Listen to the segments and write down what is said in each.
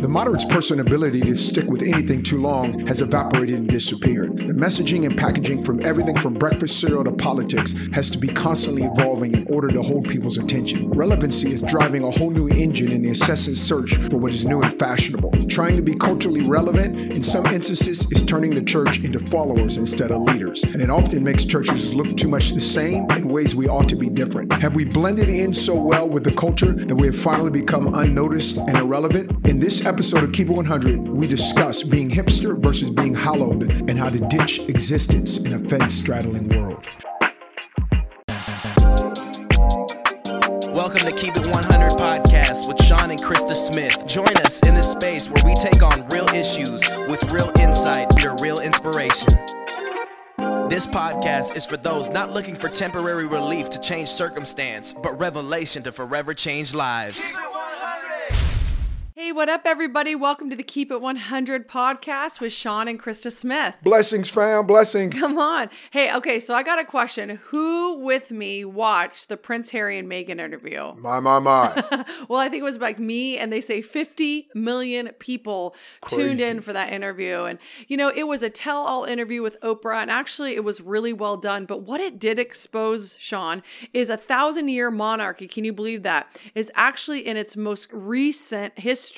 The moderate's personability to stick with anything too long has evaporated and disappeared. The messaging and packaging from everything from breakfast cereal to politics has to be constantly evolving in order to hold people's attention. Relevancy is driving a whole new engine in the incessant search for what is new and fashionable. Trying to be culturally relevant, in some instances, is turning the church into followers instead of leaders. And it often makes churches look too much the same in ways we ought to be different. Have we blended in so well with the culture that we have finally become unnoticed and irrelevant? In this episode of Keep It 100, we discuss being hipster versus being hollowed and how to ditch existence in a fence-straddling world. Welcome to Keep It 100 Podcast with Sean and Krista Smith. Join us in this space where we take on real issues with real insight via real inspiration. This podcast is for those not looking for temporary relief to change circumstance, but revelation to forever change lives. Keep it 100. Hey, what up, everybody? Welcome to the Keep It 100 Podcast with Sean and Krista Smith. Blessings, fam. Blessings. Come on. Hey, okay, so I got a question. Who with me watched the Prince Harry and Meghan interview? My. Well, I think it was like me, and they say 50 million people tuned in for that interview. And, you know, it was a tell-all interview with Oprah, and actually it was really well done. But what it did expose, Sean, is a 1,000-year monarchy, can you believe that, is actually in its most recent history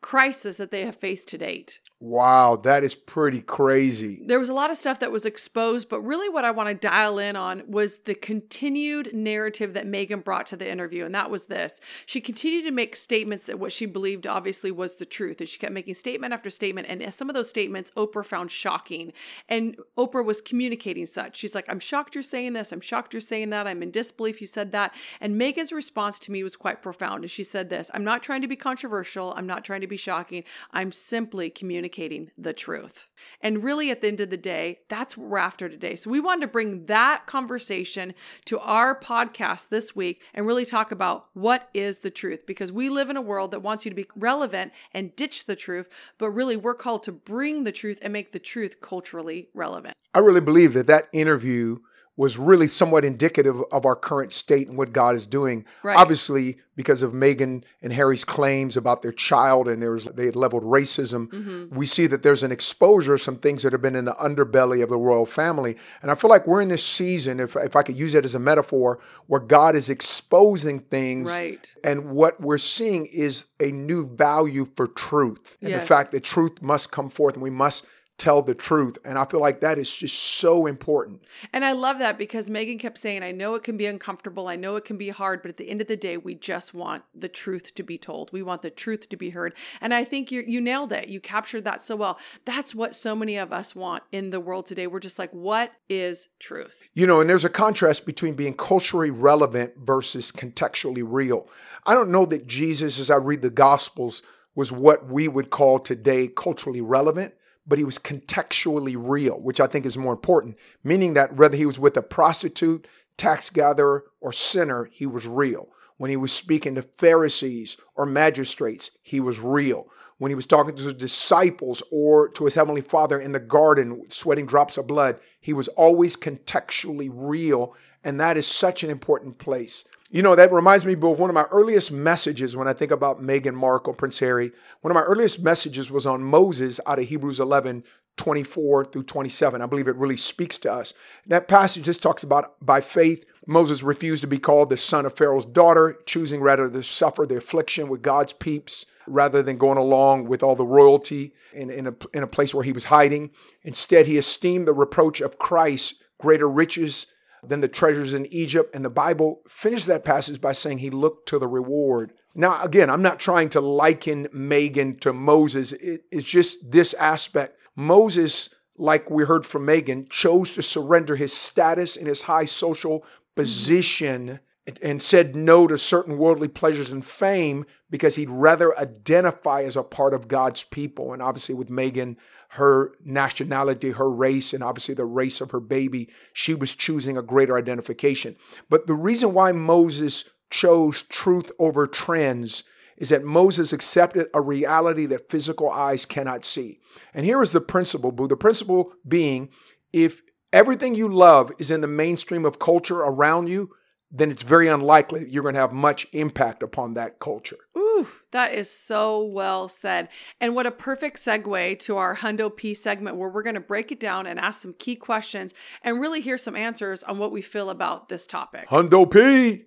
crisis that they have faced to date. Wow, that is pretty crazy. There was a lot of stuff that was exposed, but really what I want to dial in on was the continued narrative that Meghan brought to the interview, and that was this. She continued to make statements that what she believed obviously was the truth, and she kept making statement after statement, and some of those statements Oprah found shocking, and Oprah was communicating such. She's like, I'm shocked you're saying this, I'm shocked you're saying that, I'm in disbelief you said that, and Meghan's response to me was quite profound, and she said this, I'm not trying to be controversial, I'm not trying to be shocking, I'm simply communicating the truth. And really at the end of the day, that's what we're after today. So we wanted to bring that conversation to our podcast this week and really talk about what is the truth, because we live in a world that wants you to be relevant and ditch the truth, but really we're called to bring the truth and make the truth culturally relevant. I really believe that interview was really somewhat indicative of our current state and what God is doing. Right. Obviously, because of Meghan and Harry's claims about their child and they had leveled racism, we see that there's an exposure of some things that have been in the underbelly of the royal family. And I feel like we're in this season, if I could use it as a metaphor, where God is exposing things. Right. And what we're seeing is a new value for truth. And the fact that truth must come forth and we must tell the truth. And I feel like that is just so important. And I love that because Meghan kept saying, I know it can be uncomfortable. I know it can be hard, but at the end of the day, we just want the truth to be told. We want the truth to be heard. And I think you nailed it. You captured that so well. That's what so many of us want in the world today. We're just like, what is truth? You know, and there's a contrast between being culturally relevant versus contextually real. I don't know that Jesus, as I read the Gospels, was what we would call today culturally relevant, but he was contextually real, which I think is more important, meaning that whether he was with a prostitute, tax gatherer, or sinner, he was real. When he was speaking to Pharisees or magistrates, he was real. When he was talking to his disciples or to his heavenly Father in the garden, sweating drops of blood, he was always contextually real. And that is such an important place. You know, that reminds me of one of my earliest messages when I think about Meghan Markle, Prince Harry. One of my earliest messages was on Moses out of Hebrews 11, 24 through 27. I believe it really speaks to us. And that passage just talks about, by faith, Moses refused to be called the son of Pharaoh's daughter, choosing rather to suffer the affliction with God's peeps rather than going along with all the royalty in a place where he was hiding. Instead, he esteemed the reproach of Christ greater riches than the treasures in Egypt. And the Bible finishes that passage by saying he looked to the reward. Now, again, I'm not trying to liken Meghan to Moses. It's just this aspect. Moses, like we heard from Meghan, chose to surrender his status and his high social position and said no to certain worldly pleasures and fame because he'd rather identify as a part of God's people. And obviously with Meghan, her nationality, her race, and obviously the race of her baby, she was choosing a greater identification. But the reason why Moses chose truth over trends is that Moses accepted a reality that physical eyes cannot see. And here is the principle, boo. The principle being, if everything you love is in the mainstream of culture around you, then it's very unlikely that you're going to have much impact upon that culture. Ooh, that is so well said. And what a perfect segue to our Hundo P segment, where we're going to break it down and ask some key questions and really hear some answers on what we feel about this topic. Hundo P!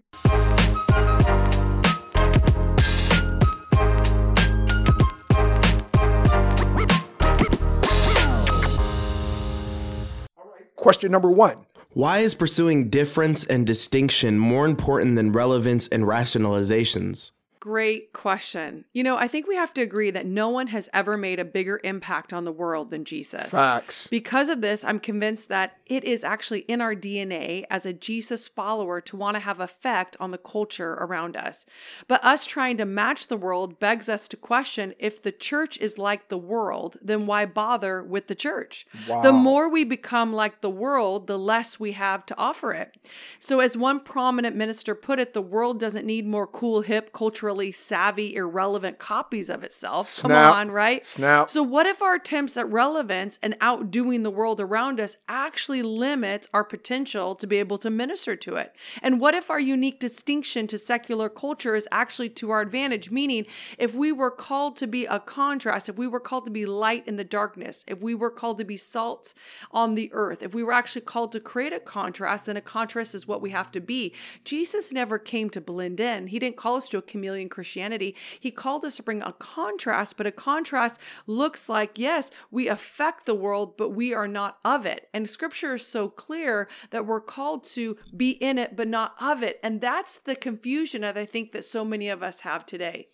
Question number one. Why is pursuing difference and distinction more important than relevance and rationalizations? Great question. You know, I think we have to agree that no one has ever made a bigger impact on the world than Jesus. Facts. Because of this, I'm convinced that it is actually in our DNA as a Jesus follower to want to have effect on the culture around us. But us trying to match the world begs us to question, if the church is like the world, then why bother with the church? Wow. The more we become like the world, the less we have to offer it. So as one prominent minister put it, the world doesn't need more cool, hip, cultural, savvy, irrelevant copies of itself. Snap. Come on, right? Snap. So what if our attempts at relevance and outdoing the world around us actually limits our potential to be able to minister to it? And what if our unique distinction to secular culture is actually to our advantage? Meaning, if we were called to be a contrast, if we were called to be light in the darkness, if we were called to be salt on the earth, if we were actually called to create a contrast, then a contrast is what we have to be. Jesus never came to blend in. He didn't call us to a chameleon in Christianity. He called us to bring a contrast, but a contrast looks like, yes, we affect the world, but we are not of it. And scripture is so clear that we're called to be in it, but not of it. And that's the confusion that I think that so many of us have today.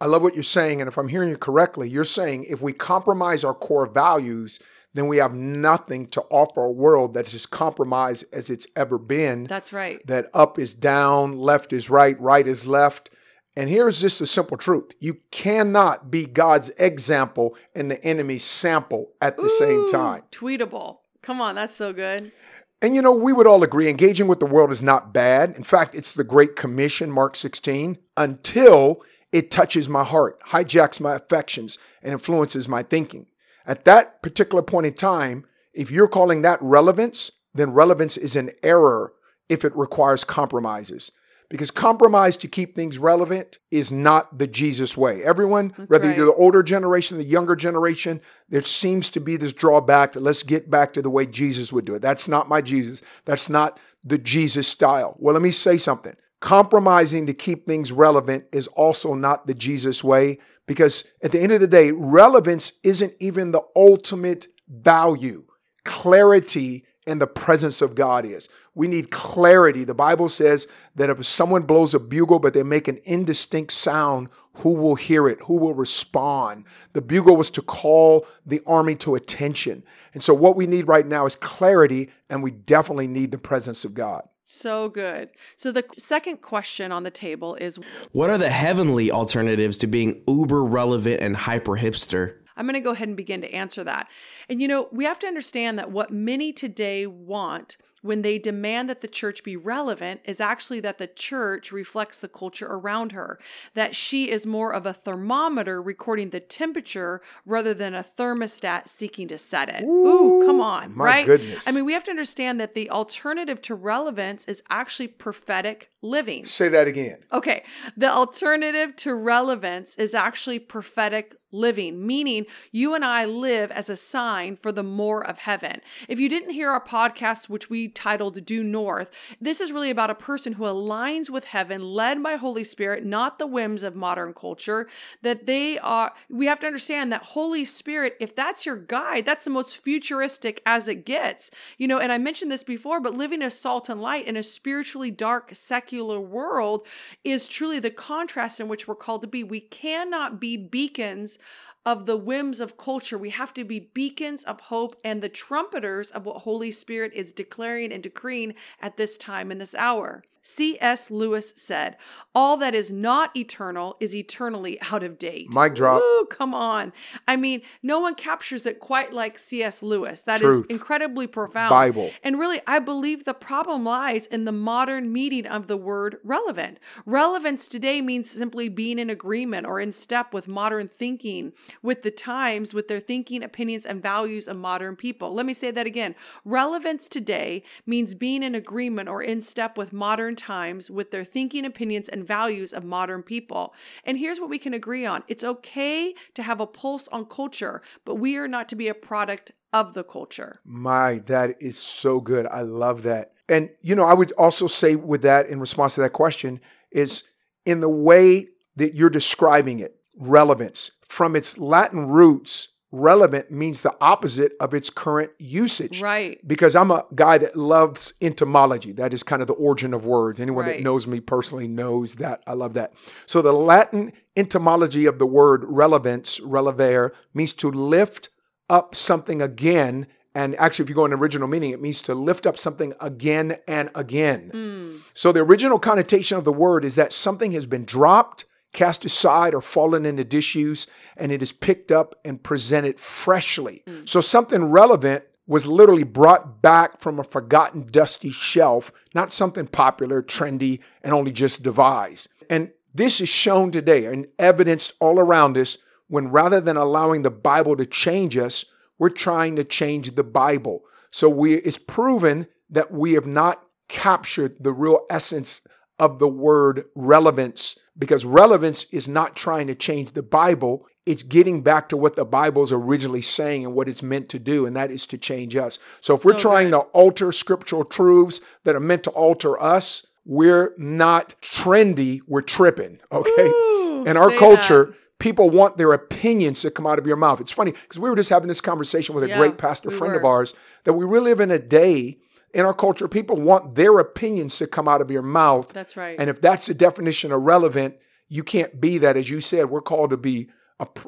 I love what you're saying. And if I'm hearing you correctly, you're saying if we compromise our core values, then we have nothing to offer a world that's as compromised as it's ever been. That's right. That up is down, left is right, right is left. And here's just the simple truth. You cannot be God's example and the enemy's sample at the same time. Tweetable. Come on, that's so good. And you know, we would all agree engaging with the world is not bad. In fact, it's the Great Commission, Mark 16, until it touches my heart, hijacks my affections, and influences my thinking. At that particular point in time, if you're calling that relevance, then relevance is an error if it requires compromises. Because compromise to keep things relevant is not the Jesus way. Everyone, that's whether right. You're the older generation, the younger generation, there seems to be this drawback that let's get back to the way Jesus would do it. That's not my Jesus. That's not the Jesus style. Well, let me say something. Compromising to keep things relevant is also not the Jesus way, because at the end of the day, relevance isn't even the ultimate value. Clarity and the presence of God is. We need clarity. The Bible says that if someone blows a bugle, but they make an indistinct sound, who will hear it? Who will respond? The bugle was to call the army to attention. And so what we need right now is clarity, and we definitely need the presence of God. So good. So the second question on the table is, what are the heavenly alternatives to being uber relevant and hyper hipster? I'm going to go ahead and begin to answer that. And you know, we have to understand that what many today want when they demand that the church be relevant is actually that the church reflects the culture around her, that she is more of a thermometer recording the temperature rather than a thermostat seeking to set it. Ooh, come on, my right? Goodness. I mean, we have to understand that the alternative to relevance is actually prophetic living. Say that again. Okay. The alternative to relevance is actually prophetic living, meaning you and I live as a sign for the more of heaven. If you didn't hear our podcast, which we titled Due North, this is really about a person who aligns with heaven, led by Holy Spirit, not the whims of modern culture, that they are, we have to understand that Holy Spirit, if that's your guide, that's the most futuristic as it gets, you know, and I mentioned this before, but living as salt and light in a spiritually dark, secular world is truly the contrast in which we're called to be. We cannot be beacons of the whims of culture. We have to be beacons of hope and the trumpeters of what Holy Spirit is declaring and decreeing at this time and this hour. C.S. Lewis said, all that is not eternal is eternally out of date. Mic drop. Ooh, come on. I mean, no one captures it quite like C.S. Lewis. That truth is incredibly profound. Bible. And really, I believe the problem lies in the modern meaning of the word relevant. Relevance today means simply being in agreement or in step with modern thinking, with the times, with their thinking, opinions, and values of modern people. Let me say that again. Relevance today means being in agreement or in step with modern modern times with their thinking, opinions, and values of modern people. And here's what we can agree on. It's okay to have a pulse on culture, but we are not to be a product of the culture. My, that is so good. I love that. And, you know, I would also say with that, in response to that question, is in the way that you're describing it, relevance. From its Latin roots, relevant means the opposite of its current usage. Right. Because I'm a guy that loves etymology. That is kind of the origin of words. Anyone that knows me personally knows that. I love that. So the Latin etymology of the word relevance, relevare, means to lift up something again. And actually, if you go in original meaning, it means to lift up something again and again. So the original connotation of the word is that something has been dropped, cast aside, or fallen into disuse, and it is picked up and presented freshly. So something relevant was literally brought back from a forgotten dusty shelf, not something popular, trendy, and only just devised. And this is shown today and evidenced all around us when rather than allowing the Bible to change us, we're trying to change the Bible. So it's proven that we have not captured the real essence of the word relevance, because relevance is not trying to change the Bible. It's getting back to what the Bible's originally saying and what it's meant to do, and that is to change us. So if we're trying to alter scriptural truths that are meant to alter us, we're not trendy, we're tripping, okay? Ooh, and our culture, people want their opinions to come out of your mouth. It's funny, because we were just having this conversation with a great pastor friend of ours, that we live in a day in our culture, people want their opinions to come out of your mouth. That's right. And if that's the definition of relevant, you can't be that. As you said, we're called to be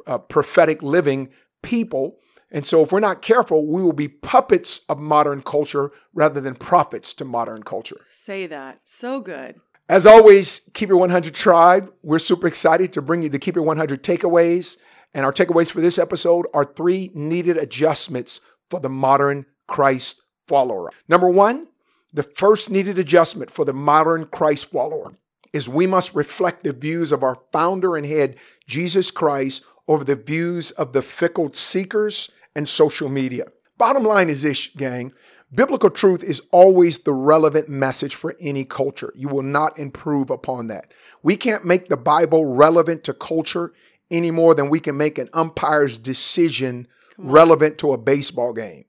a prophetic living people. And so if we're not careful, we will be puppets of modern culture rather than prophets to modern culture. Say that. So good. As always, Keep It 100 Tribe, we're super excited to bring you the Keep It 100 takeaways. And our takeaways for this episode are 3 needed adjustments for the modern Christ follower. Number 1, the first needed adjustment for the modern Christ follower is we must reflect the views of our founder and head, Jesus Christ, over the views of the fickle seekers and social media. Bottom line is this, gang. Biblical truth is always the relevant message for any culture. You will not improve upon that. We can't make the Bible relevant to culture any more than we can make an umpire's decision relevant to a baseball game.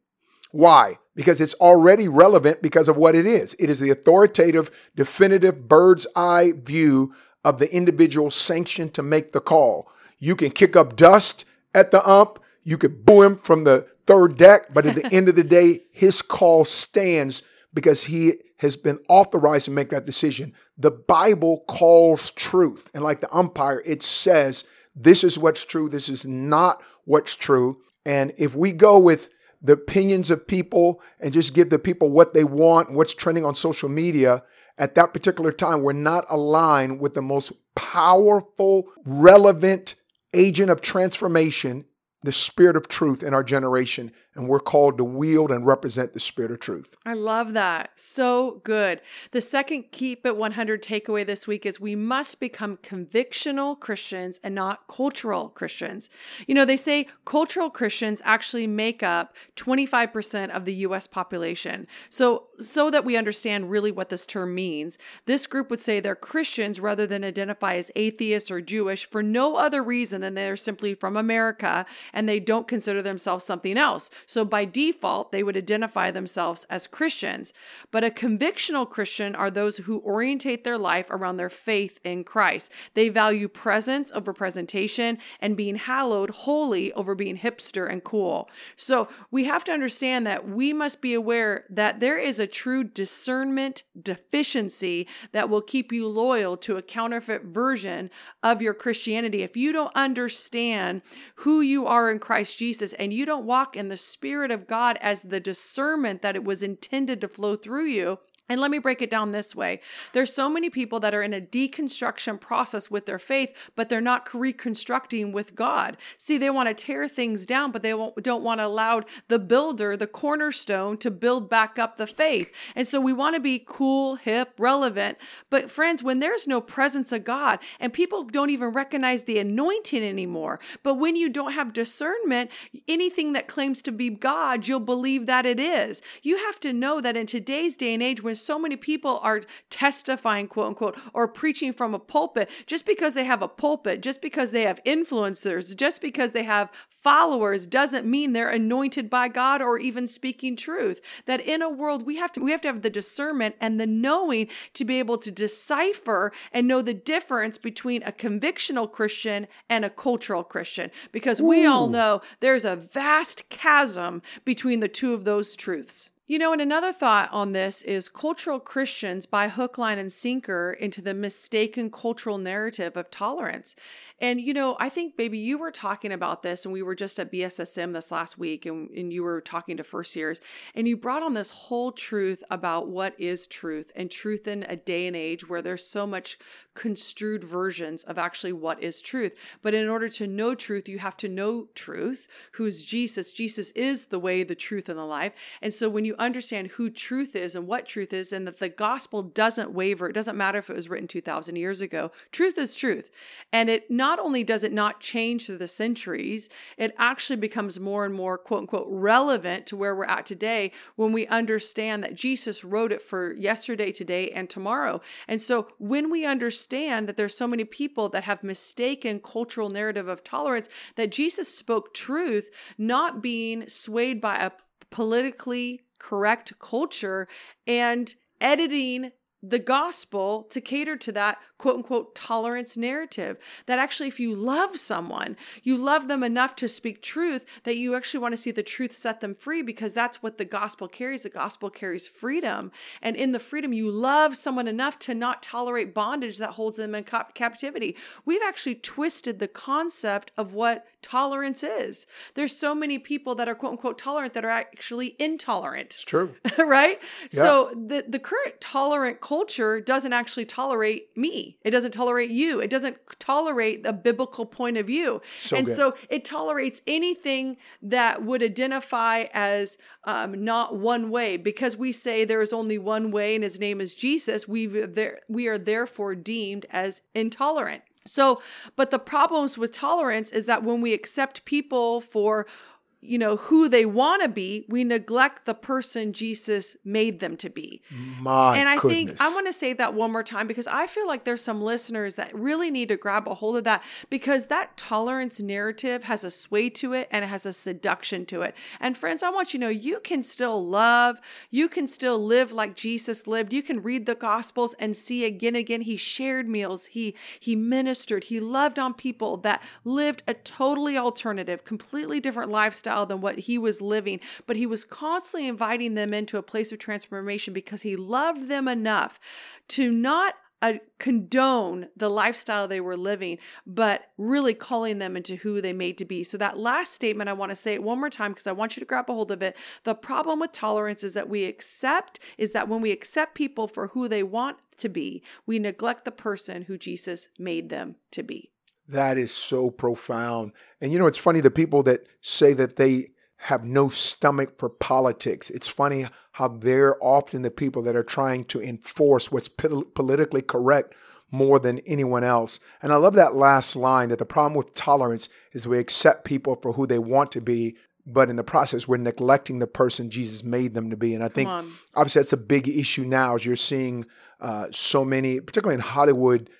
Why? Because it's already relevant because of what it is. It is the authoritative, definitive, bird's eye view of the individual sanctioned to make the call. You can kick up dust at the ump. You could boo him from the third deck. But at the end of the day, his call stands because he has been authorized to make that decision. The Bible calls truth. And like the umpire, it says, this is what's true. This is not what's true. And if we go with the opinions of people and just give the people what they want, what's trending on social media, at that particular time, we're not aligned with the most powerful, relevant agent of transformation, the spirit of truth in our generation, and we're called to wield and represent the spirit of truth. I love that. So good. The second Keep It 100 takeaway this week is we must become convictional Christians and not cultural Christians. You know, they say cultural Christians actually make up 25% of the U.S. population. So that we understand really what this term means, this group would say they're Christians rather than identify as atheists or Jewish for no other reason than they're simply from America and they don't consider themselves something else. So by default, they would identify themselves as Christians. But a convictional Christian are those who orientate their life around their faith in Christ. They value presence over presentation and being hallowed holy over being hipster and cool. So we have to understand that we must be aware that there is a true discernment deficiency that will keep you loyal to a counterfeit version of your Christianity. If you don't understand who you are in Christ Jesus and you don't walk in the Spirit of God as the discernment that it was intended to flow through you. And let me break it down this way. There's so many people that are in a deconstruction process with their faith, but they're not reconstructing with God. See, they want to tear things down, but they don't want to allow the builder, the cornerstone, to build back up the faith. And so we want to be cool, hip, relevant. But friends, when there's no presence of God and people don't even recognize the anointing anymore, but when you don't have discernment, anything that claims to be God, you'll believe that it is. You have to know that in today's day and age, when as so many people are testifying, quote unquote, or preaching from a pulpit, just because they have a pulpit, just because they have influencers, just because they have followers, doesn't mean they're anointed by God or even speaking truth. That in a world, we have to have the discernment and the knowing to be able to decipher and know the difference between a convictional Christian and a cultural Christian, because we all know there's a vast chasm between the two of those truths. You know, and another thought on this is cultural Christians buy hook, line, and sinker into the mistaken cultural narrative of tolerance. And, you know, I think maybe you were talking about this, and we were just at BSSM this last week, and you were talking to first years, and you brought on this whole truth about what is truth, and truth in a day and age where there's so much construed versions of actually what is truth. But in order to know truth, you have to know truth, who's Jesus. Jesus is the way, the truth, and the life. And so when you understand who truth is and what truth is, and that the gospel doesn't waver. It doesn't matter if it was written 2,000 years ago. Truth is truth. And it not only does it not change through the centuries, it actually becomes more and more, quote unquote, relevant to where we're at today when we understand that Jesus wrote it for yesterday, today, and tomorrow. And so when we understand that there's so many people that have mistaken cultural narrative of tolerance, that Jesus spoke truth, not being swayed by a politically correct culture and editing the gospel to cater to that quote unquote tolerance narrative. That actually, if you love someone, you love them enough to speak truth, that you actually want to see the truth set them free, because that's what the gospel carries. The gospel carries freedom. And in the freedom, you love someone enough to not tolerate bondage that holds them in captivity. We've actually twisted the concept of what tolerance is. There's so many people that are quote unquote tolerant that are actually intolerant. It's true. Right? Yeah. So the current tolerant culture doesn't actually tolerate me. It doesn't tolerate you. It doesn't tolerate the biblical point of view. So it tolerates anything that would identify as not one way. Because we say there is only one way and his name is Jesus, we are therefore deemed as intolerant. So, but the problems with tolerance is that when we accept people for, you know, who they want to be, we neglect the person Jesus made them to be. And I think I want to say that one more time, because I feel like there's some listeners that really need to grab a hold of that, because that tolerance narrative has a sway to it and it has a seduction to it. And friends, I want you to know you can still love, you can still live like Jesus lived. You can read the Gospels and see again, he shared meals, he ministered, he loved on people that lived a totally alternative, completely different lifestyle than what he was living, but he was constantly inviting them into a place of transformation because he loved them enough to not condone the lifestyle they were living, but really calling them into who they made to be. So that last statement, I want to say it one more time because I want you to grab a hold of it. The problem with tolerance is that when we accept people for who they want to be, we neglect the person who Jesus made them to be. That is so profound. And you know, it's funny, the people that say that they have no stomach for politics, it's funny how they're often the people that are trying to enforce what's politically correct more than anyone else. And I love that last line, that the problem with tolerance is we accept people for who they want to be, but in the process, we're neglecting the person Jesus made them to be. And I think, obviously, that's a big issue now, as you're seeing so many, particularly in Hollywood,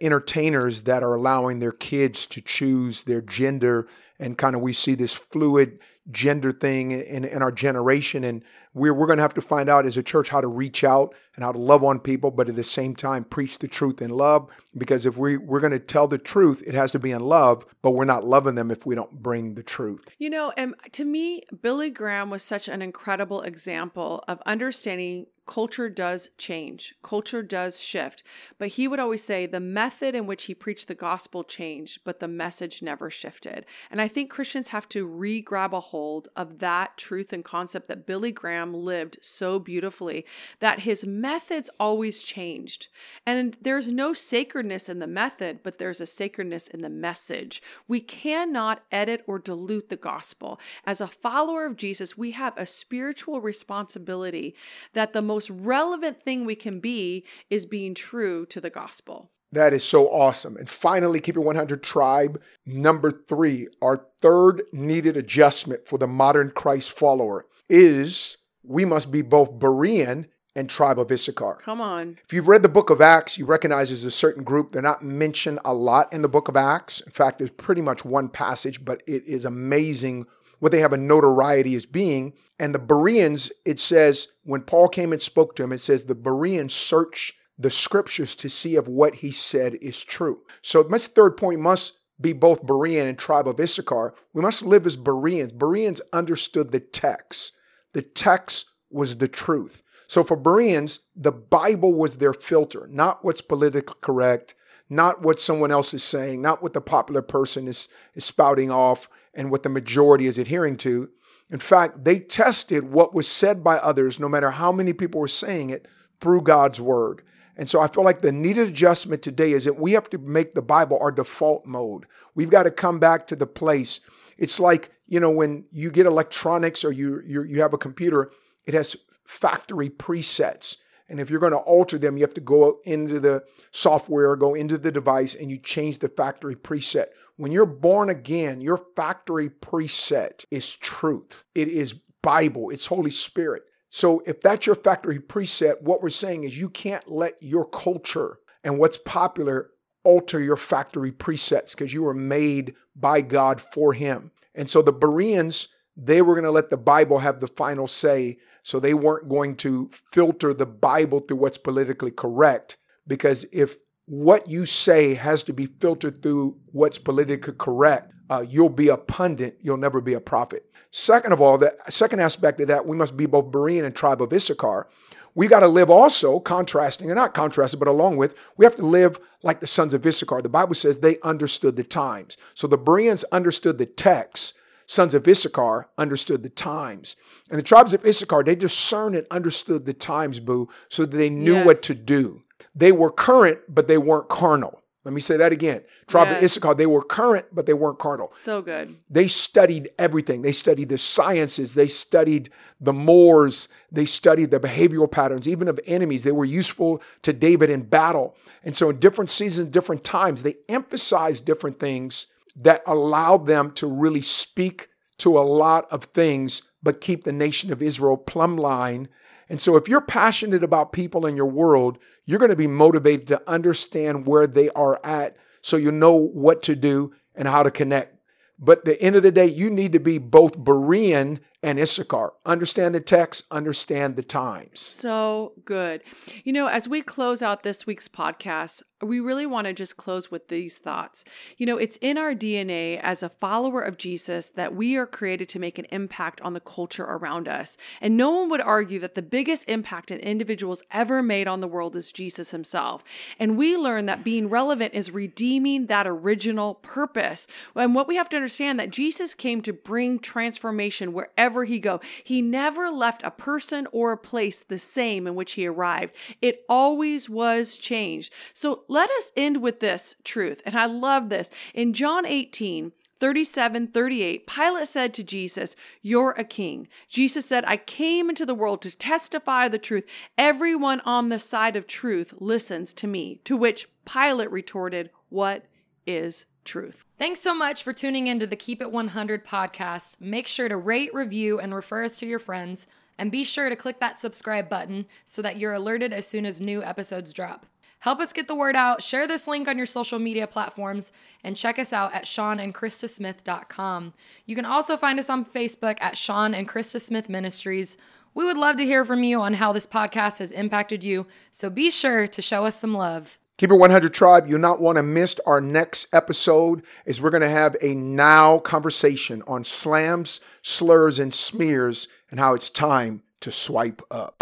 entertainers that are allowing their kids to choose their gender, and kind of we see this fluid gender thing in our generation, and we're going to have to find out as a church how to reach out and how to love on people, but at the same time preach the truth in love, because if we're going to tell the truth, it has to be in love, but we're not loving them if we don't bring the truth. You know, and to me, Billy Graham was such an incredible example of understanding culture does change. Culture does shift. But he would always say the method in which he preached the gospel changed, but the message never shifted. And I think Christians have to re-grab a hold of that truth and concept that Billy Graham lived so beautifully, that his methods always changed. And there's no sacredness in the method, but there's a sacredness in the message. We cannot edit or dilute the gospel. As a follower of Jesus, we have a spiritual responsibility that the most relevant thing we can be is being true to the gospel. That is so awesome. And finally, Keep It 100 Tribe, number 3, our third needed adjustment for the modern Christ follower is we must be both Berean and tribe of Issachar. Come on. If you've read the book of Acts, you recognize there's a certain group. They're not mentioned a lot in the book of Acts. In fact, there's pretty much one passage, but it is amazing what they have a notoriety as being. And the Bereans, it says, when Paul came and spoke to him, it says the Bereans searched the scriptures to see if what he said is true. So my third point must be both Berean and tribe of Issachar. We must live as Bereans. Bereans understood the text. The text was the truth. So for Bereans, the Bible was their filter, not what's politically correct, not what someone else is saying, not what the popular person is spouting off and what the majority is adhering to. In fact, they tested what was said by others, no matter how many people were saying it, through God's word. And so I feel like the needed adjustment today is that we have to make the Bible our default mode. We've got to come back to the place. It's like, you know, when you get electronics or you have a computer, it has factory presets. And if you're going to alter them, you have to go into the software, go into the device, and you change the factory preset. When you're born again, your factory preset is truth. It is Bible. It's Holy Spirit. So if that's your factory preset, what we're saying is you can't let your culture and what's popular alter your factory presets because you were made by God for him. And so the Bereans, they were going to let the Bible have the final say. So they weren't going to filter the Bible through what's politically correct, because if what you say has to be filtered through what's politically correct, you'll be a pundit. You'll never be a prophet. Second of all, the second aspect of that, we must be both Berean and tribe of Issachar. We got to live also contrasting, or not contrasting, but along with, we have to live like the sons of Issachar. The Bible says they understood the times. So the Bereans understood the text. Sons of Issachar understood the times. And the tribes of Issachar, they discerned and understood the times, boo, so that they knew what to do. They were current, but they weren't carnal. Let me say that again. Tribe of Issachar, they were current, but they weren't carnal. So good. They studied everything. They studied the sciences. They studied the mores. They studied the behavioral patterns, even of enemies. They were useful to David in battle. And so in different seasons, different times, they emphasized different things that allowed them to really speak to a lot of things, but keep the nation of Israel plumb line. And so if you're passionate about people in your world, you're going to be motivated to understand where they are at so you know what to do and how to connect. But at the end of the day, you need to be both Berean and Issachar. Understand the text, understand the times. So good. You know, as we close out this week's podcast, we really want to just close with these thoughts. You know, it's in our DNA as a follower of Jesus that we are created to make an impact on the culture around us. And no one would argue that the biggest impact an individual's ever made on the world is Jesus himself. And we learn that being relevant is redeeming that original purpose. And what we have to understand that Jesus came to bring transformation wherever he go. He never left a person or a place the same in which he arrived. It always was changed. So let us end with this truth. And I love this. In John 18:37-38, Pilate said to Jesus, "You're a king." Jesus said, "I came into the world to testify the truth. Everyone on the side of truth listens to me." To which Pilate retorted, "What is truth?" Thanks so much for tuning into the Keep It 100 podcast. Make sure to rate, review, and refer us to your friends. And be sure to click that subscribe button so that you're alerted as soon as new episodes drop. Help us get the word out. Share this link on your social media platforms and check us out at seanandchristasmith.com. You can also find us on Facebook at Sean and Krista Smith Ministries. We would love to hear from you on how this podcast has impacted you. So be sure to show us some love. Keep It 100 Tribe, you'll not want to miss our next episode, as we're going to have a now conversation on slams, slurs, and smears, and how it's time to swipe up.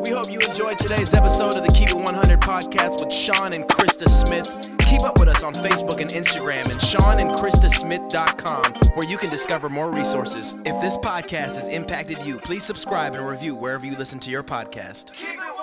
We hope you enjoyed today's episode of the Keep It 100 podcast with Sean and Krista Smith. Keep up with us on Facebook and Instagram and seanandchristasmith.com, where you can discover more resources. If this podcast has impacted you, please subscribe and review wherever you listen to your podcast.